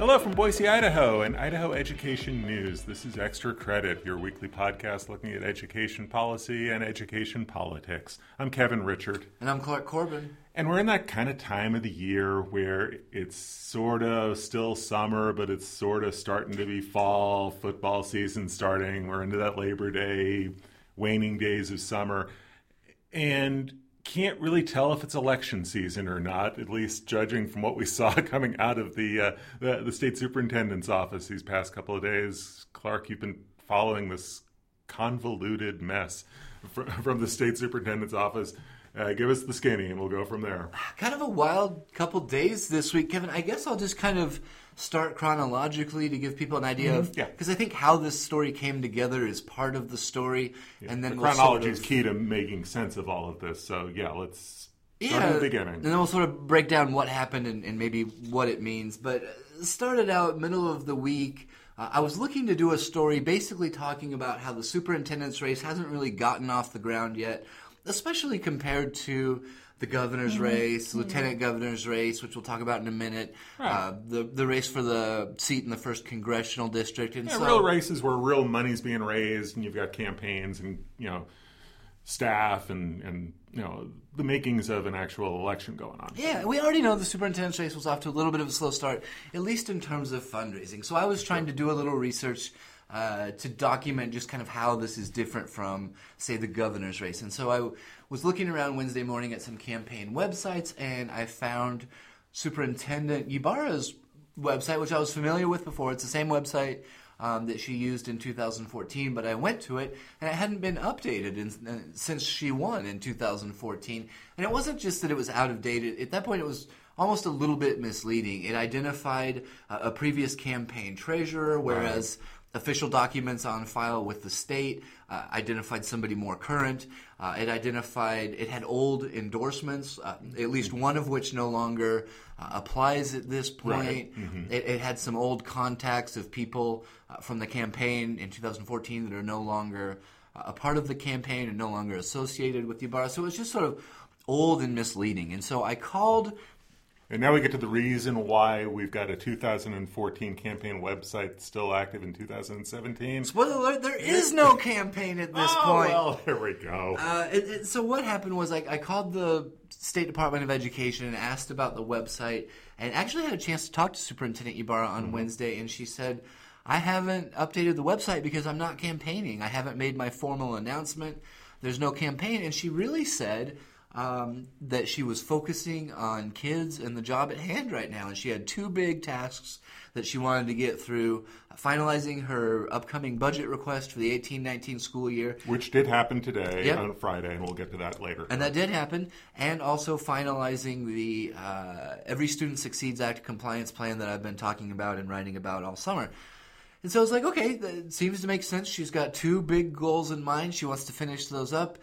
Hello from Boise, Idaho, and Idaho Education News. This is Extra Credit, your weekly podcast looking at education policy and education politics. I'm Kevin Richard. And I'm Clark Corbin. And we're in that kind of time of the year where it's sort of still summer, but it's sort of starting to be fall, football season starting. We're into that Labor Day, waning days of summer. And can't really tell if it's election season or not, at least judging from what we saw coming out of the state superintendent's office these past couple of days. Clark, you've been following this convoluted mess from the state superintendent's office. Give us the skinny and we'll go from there. Kind of a wild couple days this week, Kevin. I guess I'll just kind of start chronologically to give people an idea of, because I think how this story came together is part of the story. Yeah. And then the chronology is key to making sense of all of this. So let's start at the beginning. And then we'll sort of break down what happened and maybe what it means. But started out middle of the week. I was looking to do a story basically talking about how the superintendent's race hasn't really gotten off the ground yet, especially compared to the governor's race, lieutenant governor's race, which we'll talk about in a minute, the race for the seat in the 1st Congressional District. And so, real races where real money's being raised, and you've got campaigns and, staff and the makings of an actual election going on. Yeah, we already know the superintendent's race was off to a little bit of a slow start, at least in terms of fundraising. So I was trying to do a little research to document just kind of how this is different from, say, the governor's race. And so I was looking around Wednesday morning at some campaign websites, and I found Superintendent Ybarra's website, which I was familiar with before. It's the same website that she used in 2014, but I went to it, and it hadn't been updated since she won in 2014. And it wasn't just that it was out of date. At that point, it was almost a little bit misleading. It identified a previous campaign treasurer, whereas official documents on file with the state identified somebody more current. It had old endorsements, at least one of which no longer applies at this point. Right. Mm-hmm. It had some old contacts of people from the campaign in 2014 that are no longer a part of the campaign and no longer associated with Ybarra. So it was just sort of old and misleading. And so I called. And now we get to the reason why we've got a 2014 campaign website still active in 2017. Spoiler alert, there is no campaign at this point. Oh, well, there we go. So what happened was I called the State Department of Education and asked about the website, and actually had a chance to talk to Superintendent Ybarra on Wednesday, and she said, I haven't updated the website because I'm not campaigning. I haven't made my formal announcement. There's no campaign. And she really said that she was focusing on kids and the job at hand right now. And she had two big tasks that she wanted to get through, finalizing her upcoming budget request for the 18-19 school year. Which did happen today on Friday, and we'll get to that later. And that did happen. And also finalizing the Every Student Succeeds Act compliance plan that I've been talking about and writing about all summer. And so I was like, okay, that seems to make sense. She's got two big goals in mind. She wants to finish those up,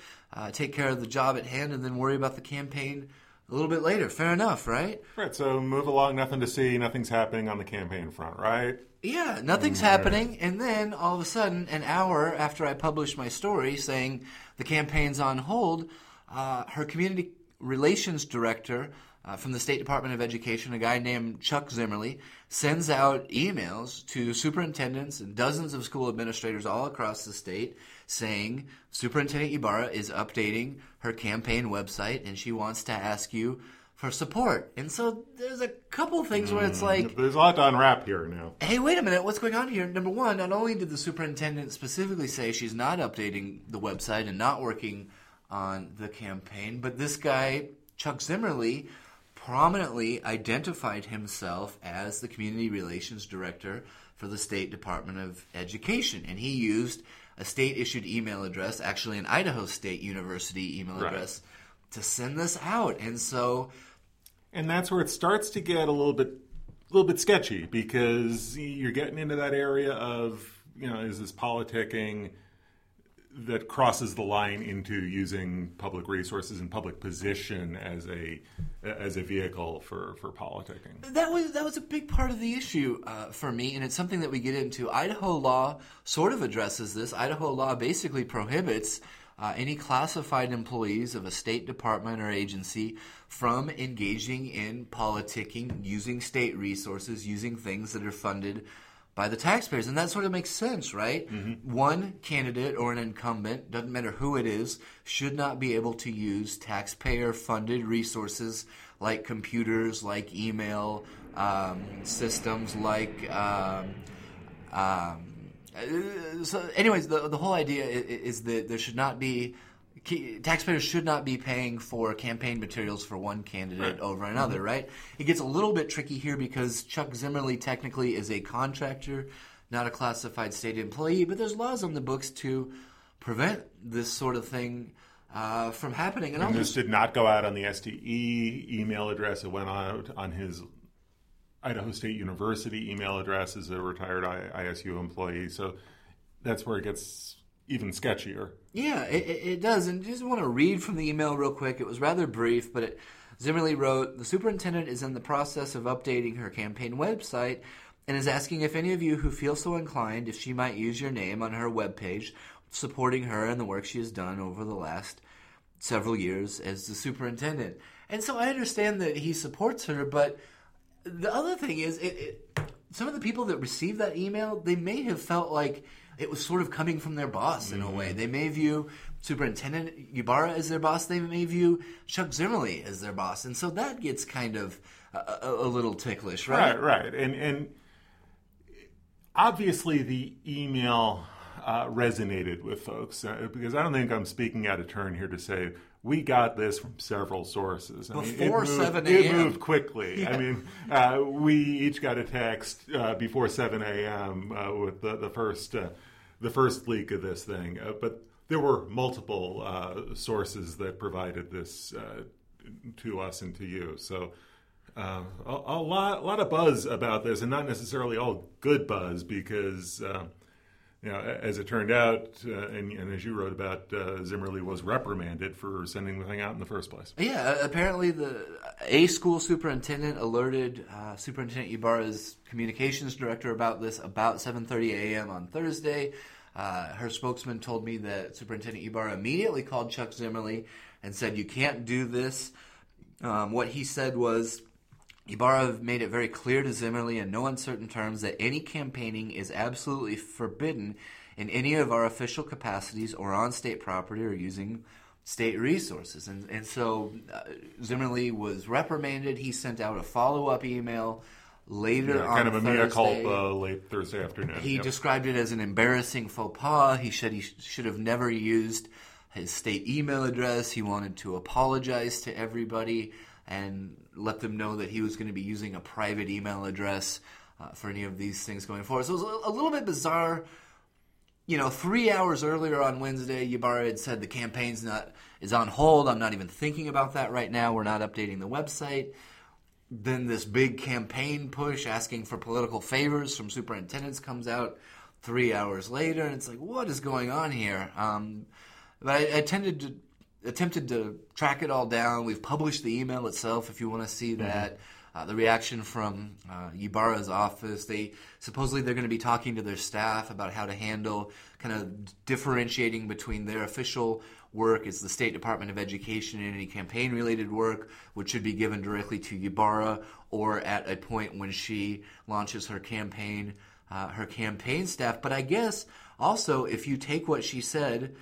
take care of the job at hand, and then worry about the campaign a little bit later. Fair enough, right? Right, so move along, nothing to see, nothing's happening on the campaign front, right? Yeah, nothing's happening. And then all of a sudden, an hour after I published my story saying the campaign's on hold, her community relations director from the State Department of Education, a guy named Chuck Zimmerly, sends out emails to superintendents and dozens of school administrators all across the state saying Superintendent Ybarra is updating her campaign website and she wants to ask you for support. And so there's a couple things where it's like, there's a lot to unwrap here now. Hey, wait a minute. What's going on here? Number one, not only did the superintendent specifically say she's not updating the website and not working on the campaign, but this guy, Chuck Zimmerly, prominently identified himself as the community relations director for the State Department of Education. And he used a state-issued email address, actually an Idaho State University email address, to send this out. And so, and that's where it starts to get a little bit sketchy, because you're getting into that area of, is this politicking that crosses the line into using public resources and public position as a vehicle for politicking. That was a big part of the issue for me, and it's something that we get into. Idaho law sort of addresses this. Idaho law basically prohibits any classified employees of a state department or agency from engaging in politicking, using state resources, using things that are funded by the taxpayers. And that sort of makes sense, right? Mm-hmm. One candidate or an incumbent, doesn't matter who it is, should not be able to use taxpayer-funded resources like computers, like email systems, like... so anyways, the whole idea is that there should not be... Taxpayers should not be paying for campaign materials for one candidate right. over another, mm-hmm. right? It gets a little bit tricky here because Chuck Zimmerly technically is a contractor, not a classified state employee, but there's laws on the books to prevent this sort of thing from happening. And this did not go out on the SDE email address. It went out on his Idaho State University email address as a retired ISU employee. So that's where it gets... even sketchier. Yeah, it does. And just want to read from the email real quick. It was rather brief, but Zimmerly wrote, "The superintendent is in the process of updating her campaign website and is asking if any of you who feel so inclined if she might use your name on her webpage, supporting her and the work she has done over the last several years as the superintendent." And so I understand that he supports her, but the other thing is some of the people that received that email, they may have felt like it was sort of coming from their boss in mm-hmm. a way. They may view Superintendent Ybarra as their boss. They may view Chuck Zimmerly as their boss. And so that gets kind of a little ticklish, right? Right. And obviously the email resonated with folks because I don't think I'm speaking out of turn here to say we got this from several sources. Before 7 a.m. It moved quickly. Yeah. I mean, we each got a text before 7 a.m. With the first leak of this thing. But there were multiple sources that provided this to us and to you. So a lot of buzz about this, and not necessarily all good buzz because... You know, as it turned out, and as you wrote about, Zimmerly was reprimanded for sending the thing out in the first place. Yeah, apparently a school superintendent alerted Superintendent Ybarra's communications director about this about 7:30 a.m. on Thursday. Her spokesman told me that Superintendent Ybarra immediately called Chuck Zimmerly and said, "You can't do this." What he said was, "Ybarra made it very clear to Zimmerly in no uncertain terms that any campaigning is absolutely forbidden in any of our official capacities or on state property or using state resources." And so Zimmerly was reprimanded. He sent out a follow-up email later on Thursday. Kind of a mea culpa late Thursday afternoon. He described it as an embarrassing faux pas. He should have never used his state email address. He wanted to apologize to everybody and let them know that he was going to be using a private email address for any of these things going forward. So it was a little bit bizarre. You know, 3 hours earlier on Wednesday, Ybarra had said the campaign's is on hold. I'm not even thinking about that right now. We're not updating the website. Then this big campaign push asking for political favors from superintendents comes out 3 hours later, and it's like, what is going on here? But I tended to... attempted to track it all down. We've published the email itself if you want to see that. Mm-hmm. The reaction from Ybarra's office. They're going to be talking to their staff about how to handle kind of differentiating between their official work as the State Department of Education and any campaign-related work, which should be given directly to Ybarra, or at a point when she launches her campaign staff. But I guess also if you take what she said,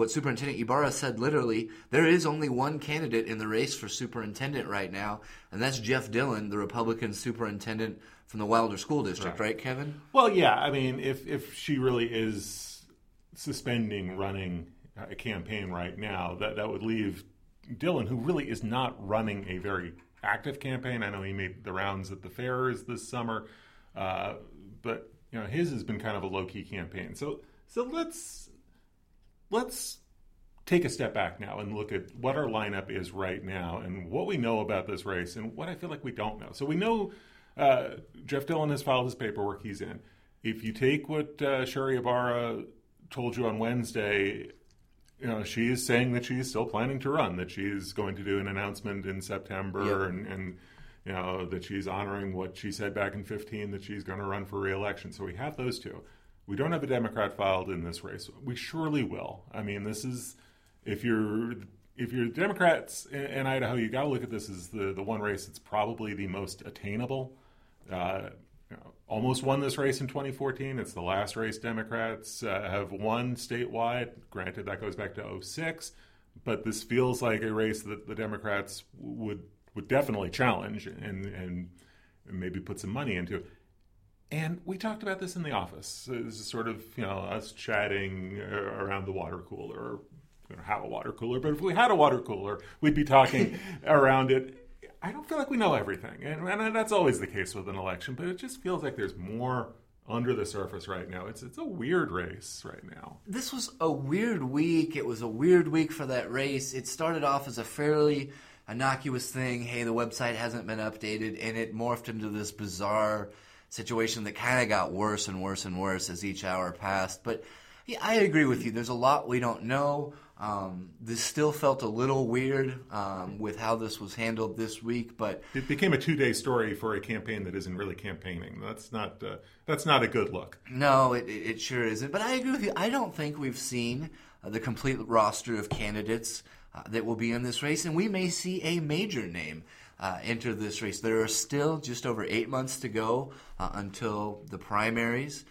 what Superintendent Ybarra said literally, there is only one candidate in the race for superintendent right now, and that's Jeff Dillon, the Republican superintendent from the Wilder School District, right Kevin? Well, yeah. I mean, if she really is suspending running a campaign right now, that would leave Dillon, who really is not running a very active campaign. I know he made the rounds at the fairs this summer, but you know his has been kind of a low-key campaign. So Let's take a step back now and look at what our lineup is right now and what we know about this race and what I feel like we don't know. So we know Jeff Dillon has filed his paperwork. He's in. If you take what Sherri Ybarra told you on Wednesday, you know, she is saying that she is still planning to run, that she is going to do an announcement in September and you know that she's honoring what she said back in 2015, that she's going to run for re-election. So we have those two. We don't have a Democrat filed in this race. We surely will. I mean, this is If you're Democrats in Idaho, you got to look at this as the one race that's probably the most attainable. Almost won this race in 2014. It's the last race Democrats have won statewide. Granted, that goes back to 2006, but this feels like a race that the Democrats would definitely challenge and maybe put some money into. And we talked about this in the office. This is sort of, us chatting around the water cooler. We don't have a water cooler, but if we had a water cooler, we'd be talking around it. I don't feel like we know everything, and that's always the case with an election, but it just feels like there's more under the surface right now. It's a weird race right now. This was a weird week. It was a weird week for that race. It started off as a fairly innocuous thing. Hey, the website hasn't been updated, and it morphed into this bizarre situation that kind of got worse and worse and worse as each hour passed. But yeah, I agree with you. There's a lot we don't know. This still felt a little weird with how this was handled this week, but it became a two-day story for a campaign that isn't really campaigning. That's not a good look. No, it sure isn't. But I agree with you. I don't think we've seen the complete roster of candidates that will be in this race, and we may see a major name enter this race. There are still just over 8 months to go until the primaries.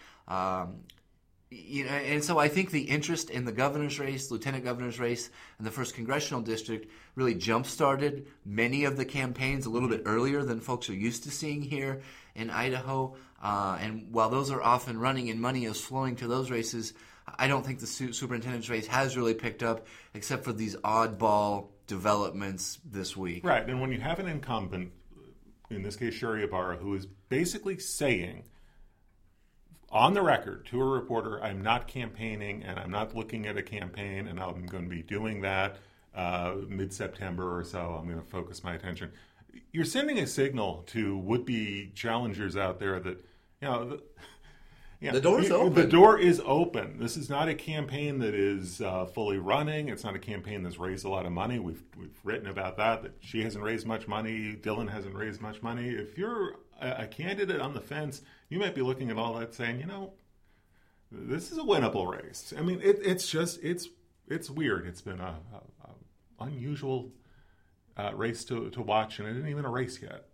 And so I think the interest in the governor's race, lieutenant governor's race, and the first congressional district really jump-started many of the campaigns a little bit earlier than folks are used to seeing here in Idaho. And while those are off and running and money is flowing to those races, I don't think the superintendent's race has really picked up except for these oddball developments this week. Right, and when you have an incumbent, in this case Sherri Ybarra, who is basically saying on the record to a reporter, I'm not campaigning and I'm not looking at a campaign and I'm going to be doing that mid-September or so. I'm going to focus my attention. You're sending a signal to would-be challengers out there that, the door's open. The door is open. This is not a campaign that is fully running. It's not a campaign that's raised a lot of money. We've written about that she hasn't raised much money. Dillon hasn't raised much money. If you're a candidate on the fence, you might be looking at all that saying, this is a winnable race. I mean, it's weird. It's been a unusual race to watch, and it isn't even a race yet.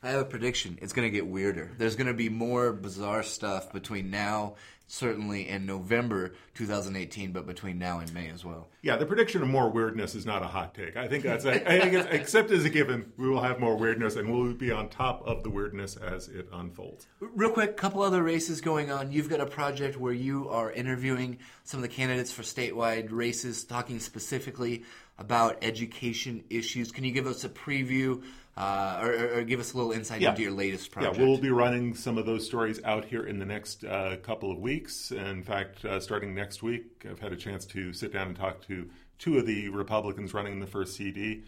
I have a prediction. It's going to get weirder. There's going to be more bizarre stuff between now, certainly, and November 2018, but between now and May as well. Yeah, the prediction of more weirdness is not a hot take. I think that's I think it's, except as a given, we will have more weirdness, and we'll be on top of the weirdness as it unfolds. Real quick, couple other races going on. You've got a project where you are interviewing some of the candidates for statewide races, talking specifically about education issues. Can you give us a preview or give us a little insight into your latest project? Yeah, we'll be running some of those stories out here in the next couple of weeks. In fact, starting next week, I've had a chance to sit down and talk to two of the Republicans running in the first CD,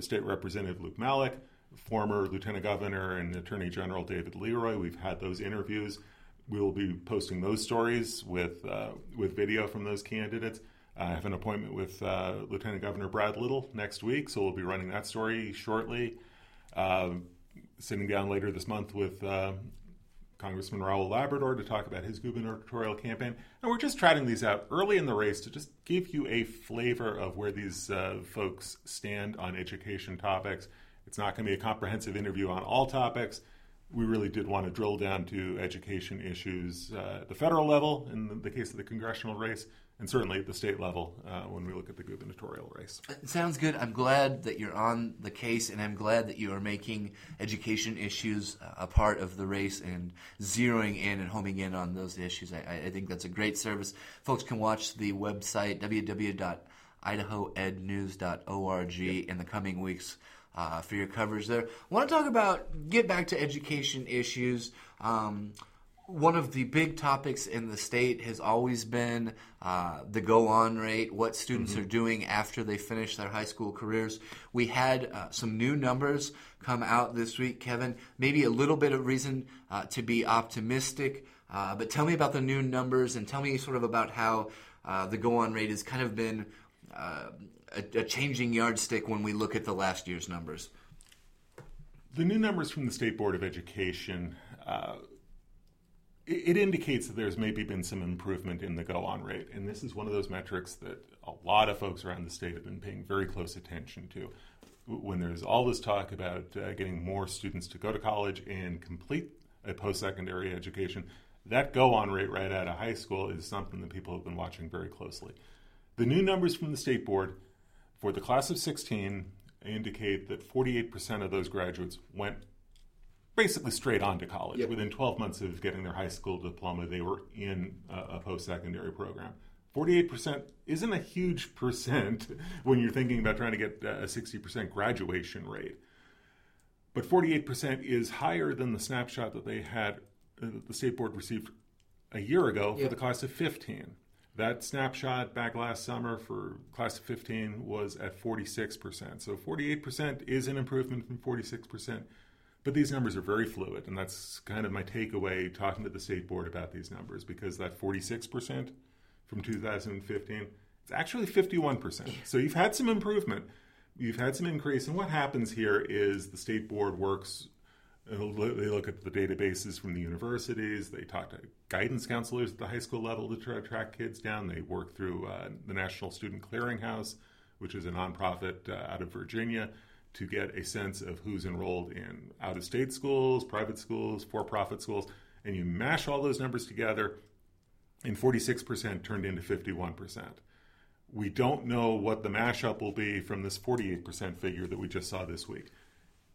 State Representative Luke Malik, former Lieutenant Governor and Attorney General David Leroy. We've had those interviews. We will be posting those stories with video from those candidates. I have an appointment with Lieutenant Governor Brad Little next week, so we'll be running that story shortly. Sitting down later this month with Congressman Raul Labrador to talk about his gubernatorial campaign. And we're just trotting these out early in the race to just give you a flavor of where these folks stand on education topics. It's not going to be a comprehensive interview on all topics. We really did want to drill down to education issues at the federal level in the case of the congressional race, and certainly at the state level when we look at the gubernatorial race. It sounds good. I'm glad that you're on the case, and I'm glad that you are making education issues a part of the race and zeroing in and homing in on those issues. I think that's a great service. Folks can watch the website, www.idahoednews.org, in the coming weeks for your coverage there. I want to talk about, get back to education issues. One of the big topics in the state has always been the go-on rate, what students are doing after they finish their high school careers. We had some new numbers come out this week, Kevin. Maybe a little bit of reason to be optimistic, but tell me about the new numbers and tell me sort of about how the go-on rate has kind of been a changing yardstick when we look at the last year's numbers. The new numbers from the State Board of Education it indicates that there's maybe been some improvement in the go-on rate. And this is one of those metrics that a lot of folks around the state have been paying very close attention to. When there's all this talk about getting more students to go to college and complete a post-secondary education, that go-on rate right out of high school is something that people have been watching very closely. The new numbers from the State Board for the class of 16 indicate that 48% of those graduates went basically straight on to college. Yep. Within 12 months of getting their high school diploma, they were in a post-secondary program. 48% isn't a huge percent when you're thinking about trying to get a 60% graduation rate. But 48% is higher than the snapshot that they had, that the State Board received a year ago for the class of 15. That snapshot back last summer for class of 15 was at 46%. So 48% is an improvement from 46%. But these numbers are very fluid, and that's kind of my takeaway talking to the State Board about these numbers, because that 46% from 2015, it's actually 51%. So you've had some improvement. You've had some increase. And what happens here is the State Board works, they look at the databases from the universities. They talk to guidance counselors at the high school level to try to track kids down. They work through the National Student Clearinghouse, which is a nonprofit out of Virginia, to get a sense of who's enrolled in out-of-state schools, private schools, for-profit schools, and you mash all those numbers together, and 46% turned into 51%. We don't know what the mashup will be from this 48% figure that we just saw this week.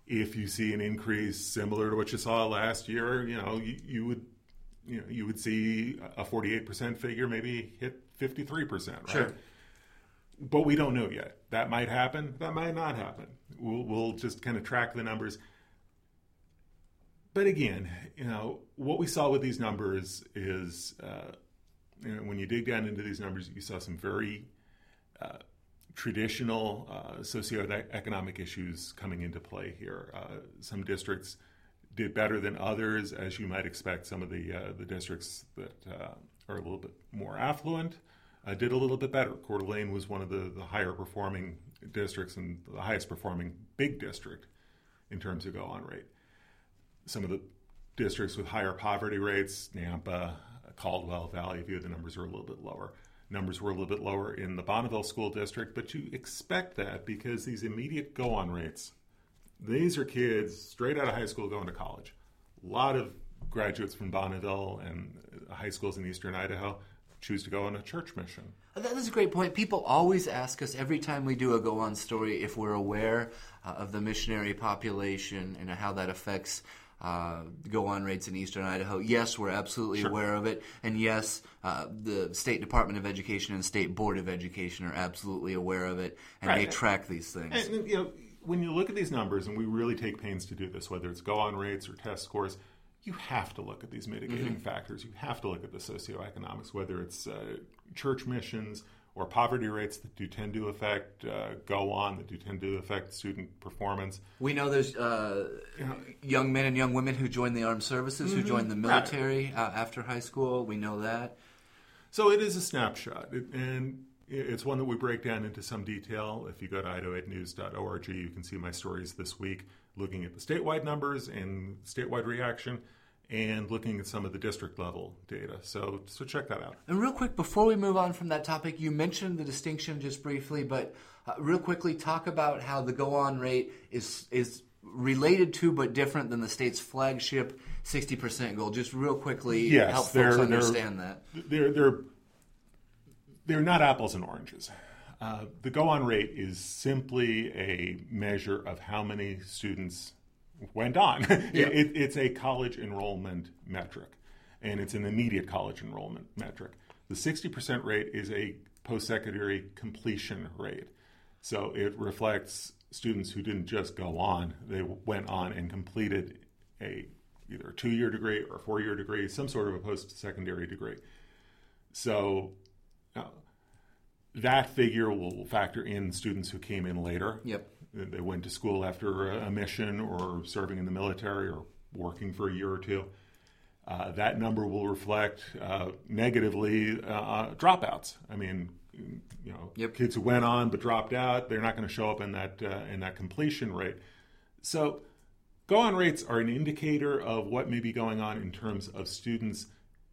If you see an increase similar to what you saw last year, you would see a 48% figure maybe hit 53%, right? Sure. But we don't know yet. That might happen. That might not happen. We'll just kind of track the numbers. But again, what we saw with these numbers is, when you dig down into these numbers, you saw some very traditional socioeconomic issues coming into play here. Some districts did better than others, as you might expect. Some of the districts that are a little bit more affluent did a little bit better. Coeur d'Alene was one of the higher performing districts and the highest performing big district in terms of go-on rate. Some of the districts with higher poverty rates, Nampa, Caldwell, Valley View, the numbers are a little bit lower. Numbers were a little bit lower in the Bonneville School District, but you expect that because these immediate go-on rates, these are kids straight out of high school going to college. A lot of graduates from Bonneville and high schools in eastern Idaho choose to go on a church mission. That's a great point. People always ask us every time we do a go-on story if we're aware of the missionary population and how that affects go-on rates in eastern Idaho. Yes, we're absolutely aware of it. And yes, the State Department of Education and State Board of Education are absolutely aware of it, and they track these things. And, when you look at these numbers, and we really take pains to do this, whether it's go-on rates or test scores, you have to look at these mitigating factors. You have to look at the socioeconomics, whether it's church missions or poverty rates that do tend to affect student performance. We know there's young men and young women who join the armed services, who join the military after high school. We know that. So it is a snapshot, and it's one that we break down into some detail. If you go to idahoednews.org, you can see my stories this week looking at the statewide numbers and statewide reaction, and looking at some of the district-level data. So check that out. And real quick, before we move on from that topic, you mentioned the distinction just briefly, but real quickly, talk about how the go-on rate is related to but different than the state's flagship 60% goal. Just real quickly, help folks understand that. They're not apples and oranges. The go-on rate is simply a measure of how many students went on. It's a college enrollment metric, and it's an immediate college enrollment metric. The 60% rate is a post-secondary completion rate. So it reflects students who didn't just go on. They went on and completed either a 2-year degree or a 4-year degree, some sort of a post-secondary degree. So that figure will factor in students who came in later. Yep. They went to school after a mission or serving in the military or working for a year or two. That number will reflect negatively dropouts. I mean, kids who went on but dropped out, they're not going to show up in that completion rate. So go-on rates are an indicator of what may be going on in terms of students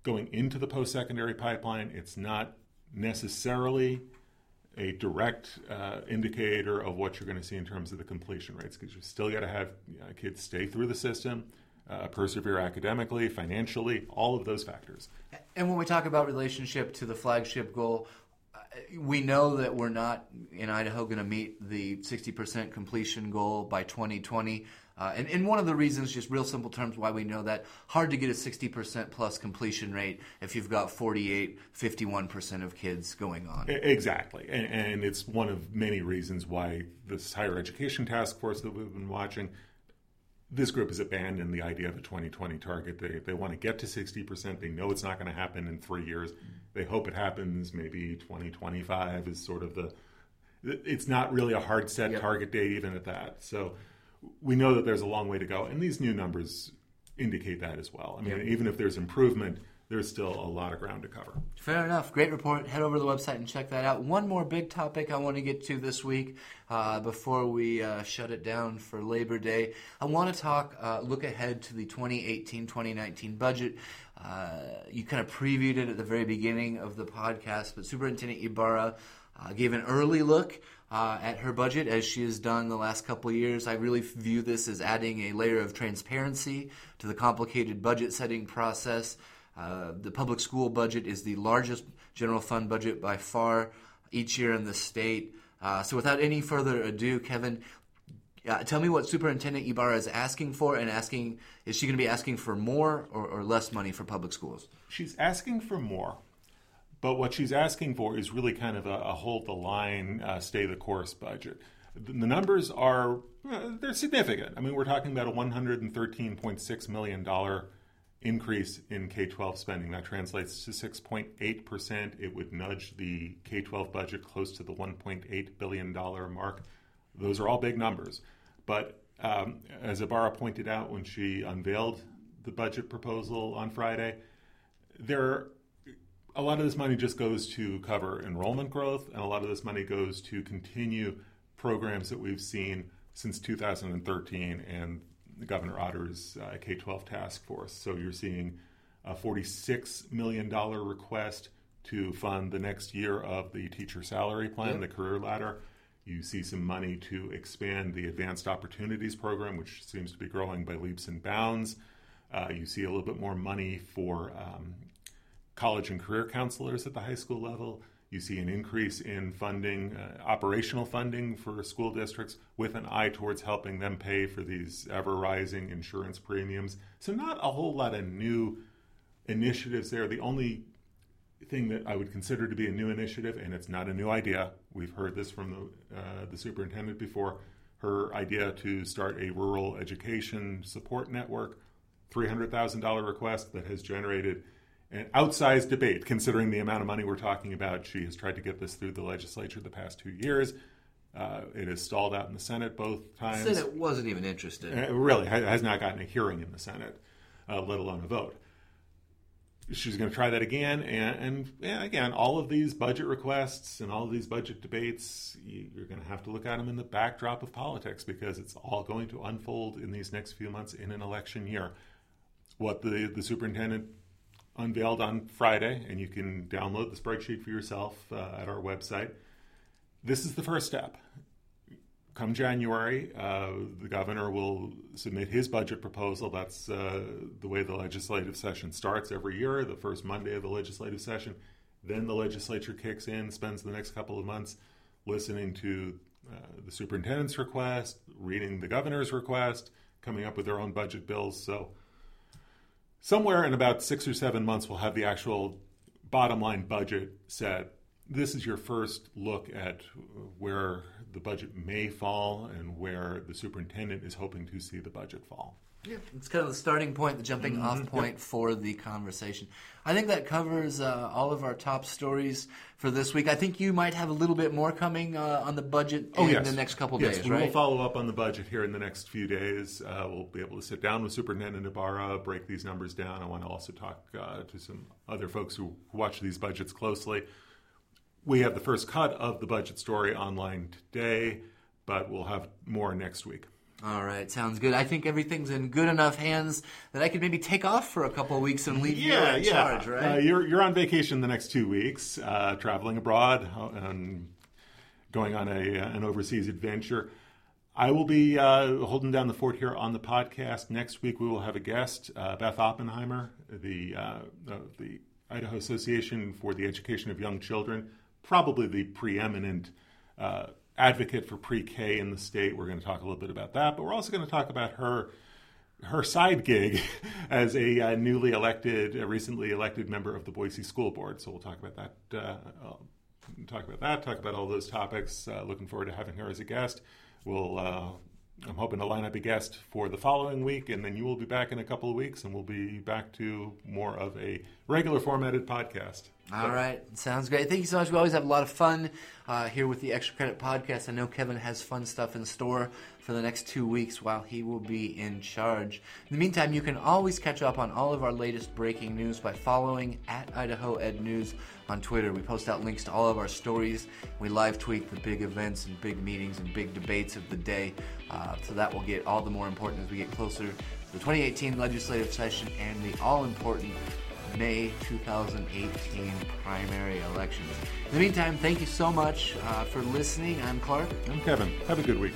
going into the post-secondary pipeline. It's not necessarily a direct indicator of what you're going to see in terms of the completion rates, because you still got to have kids stay through the system, persevere academically, financially, all of those factors. And when we talk about relationship to the flagship goal, we know that we're not in Idaho going to meet the 60% completion goal by 2020. And one of the reasons, just real simple terms, why we know that, hard to get a 60% plus completion rate if you've got 48, 51% of kids going on. Exactly. And it's one of many reasons why this higher education task force that we've been watching, this group has abandoned the idea of a 2020 target. They want to get to 60%. They know it's not going to happen in 3 years. They hope it happens maybe 2025 is sort of the... It's not really a hard set target date even at that. So we know that there's a long way to go. And these new numbers indicate that as well. I mean, even if there's improvement, there's still a lot of ground to cover. Fair enough. Great report. Head over to the website and check that out. One more big topic I want to get to this week before we shut it down for Labor Day. I want to look ahead to the 2018-2019 budget. You kind of previewed it at the very beginning of the podcast, but Superintendent Ybarra gave an early look at her budget, as she has done the last couple of years. I really view this as adding a layer of transparency to the complicated budget setting process. The public school budget is the largest general fund budget by far each year in the state. So without any further ado, Kevin, tell me what Superintendent Ybarra is asking for, and is she going to be asking for more or less money for public schools? She's asking for more, but what she's asking for is really kind of a hold the line, stay the course budget. The numbers are they're significant. I mean, we're talking about a $113.6 million increase in K-12 spending. That translates to 6.8%. It would nudge the K-12 budget close to the $1.8 billion mark. Those are all big numbers. But as Ybarra pointed out when she unveiled the budget proposal on Friday, a lot of this money just goes to cover enrollment growth, and a lot of this money goes to continue programs that we've seen since 2013 and Governor Otter's K-12 task force. So you're seeing a $46 million request to fund the next year of the teacher salary plan, the career ladder. You see some money to expand the Advanced Opportunities Program, which seems to be growing by leaps and bounds. You see a little bit more money for college and career counselors at the high school level. You see an increase in funding, operational funding for school districts, with an eye towards helping them pay for these ever-rising insurance premiums. So not a whole lot of new initiatives there. The only thing that I would consider to be a new initiative, and it's not a new idea, we've heard this from the superintendent before, her idea to start a rural education support network, $300,000 request that has generated an outsized debate, considering the amount of money we're talking about. She has tried to get this through the legislature the past 2 years. It has stalled out in the Senate both times. The Senate wasn't even interested. It really has not gotten a hearing in the Senate, let alone a vote. She's going to try that again. And again, all of these budget requests and all of these budget debates, you're going to have to look at them in the backdrop of politics, because it's all going to unfold in these next few months in an election year. What the superintendent unveiled on Friday, and you can download the spreadsheet for yourself at our website. This is the first step. Come January, the governor will submit his budget proposal. That's the way the legislative session starts every year, the first Monday of the legislative session. Then the legislature kicks in, spends the next couple of months listening to the superintendent's request, reading the governor's request, coming up with their own budget bills. So somewhere in about 6 or 7 months, we'll have the actual bottom line budget set. This is your first look at where the budget may fall and where the superintendent is hoping to see the budget fall. Yeah, it's kind of the starting point, the jumping off point for the conversation. I think that covers all of our top stories for this week. I think you might have a little bit more coming on the budget in the next couple days, right? We'll follow up on the budget here in the next few days. We'll be able to sit down with Superintendent Ybarra, break these numbers down. I want to also talk to some other folks who watch these budgets closely. We have the first cut of the budget story online today, but we'll have more next week. All right, sounds good. I think everything's in good enough hands that I could maybe take off for a couple of weeks and leave you in charge, right? You're on vacation the next 2 weeks, traveling abroad and going on an overseas adventure. I will be holding down the fort here on the podcast. Next week we will have a guest, Beth Oppenheimer, the Idaho Association for the Education of Young Children, probably the preeminent advocate for pre-K in the state. We're going to talk a little bit about that, but we're also going to talk about her side gig as a recently elected member of the Boise School Board. So we'll talk about that. Talk about all those topics. Looking forward to having her as a guest. I'm hoping to line up a guest for the following week, and then you will be back in a couple of weeks, and we'll be back to more of a regular formatted podcast. All right. Sounds great. Thank you so much. We always have a lot of fun here with the Extra Credit Podcast. I know Kevin has fun stuff in store for the next 2 weeks while he will be in charge. In the meantime, you can always catch up on all of our latest breaking news by following @IdahoEdNews on Twitter. We post out links to all of our stories. We live tweet the big events and big meetings and big debates of the day. So that will get all the more important as we get closer to the 2018 legislative session and the all-important May 2018 primary elections. In the meantime, thank you so much for listening. I'm Clark. I'm Kevin. Have a good week.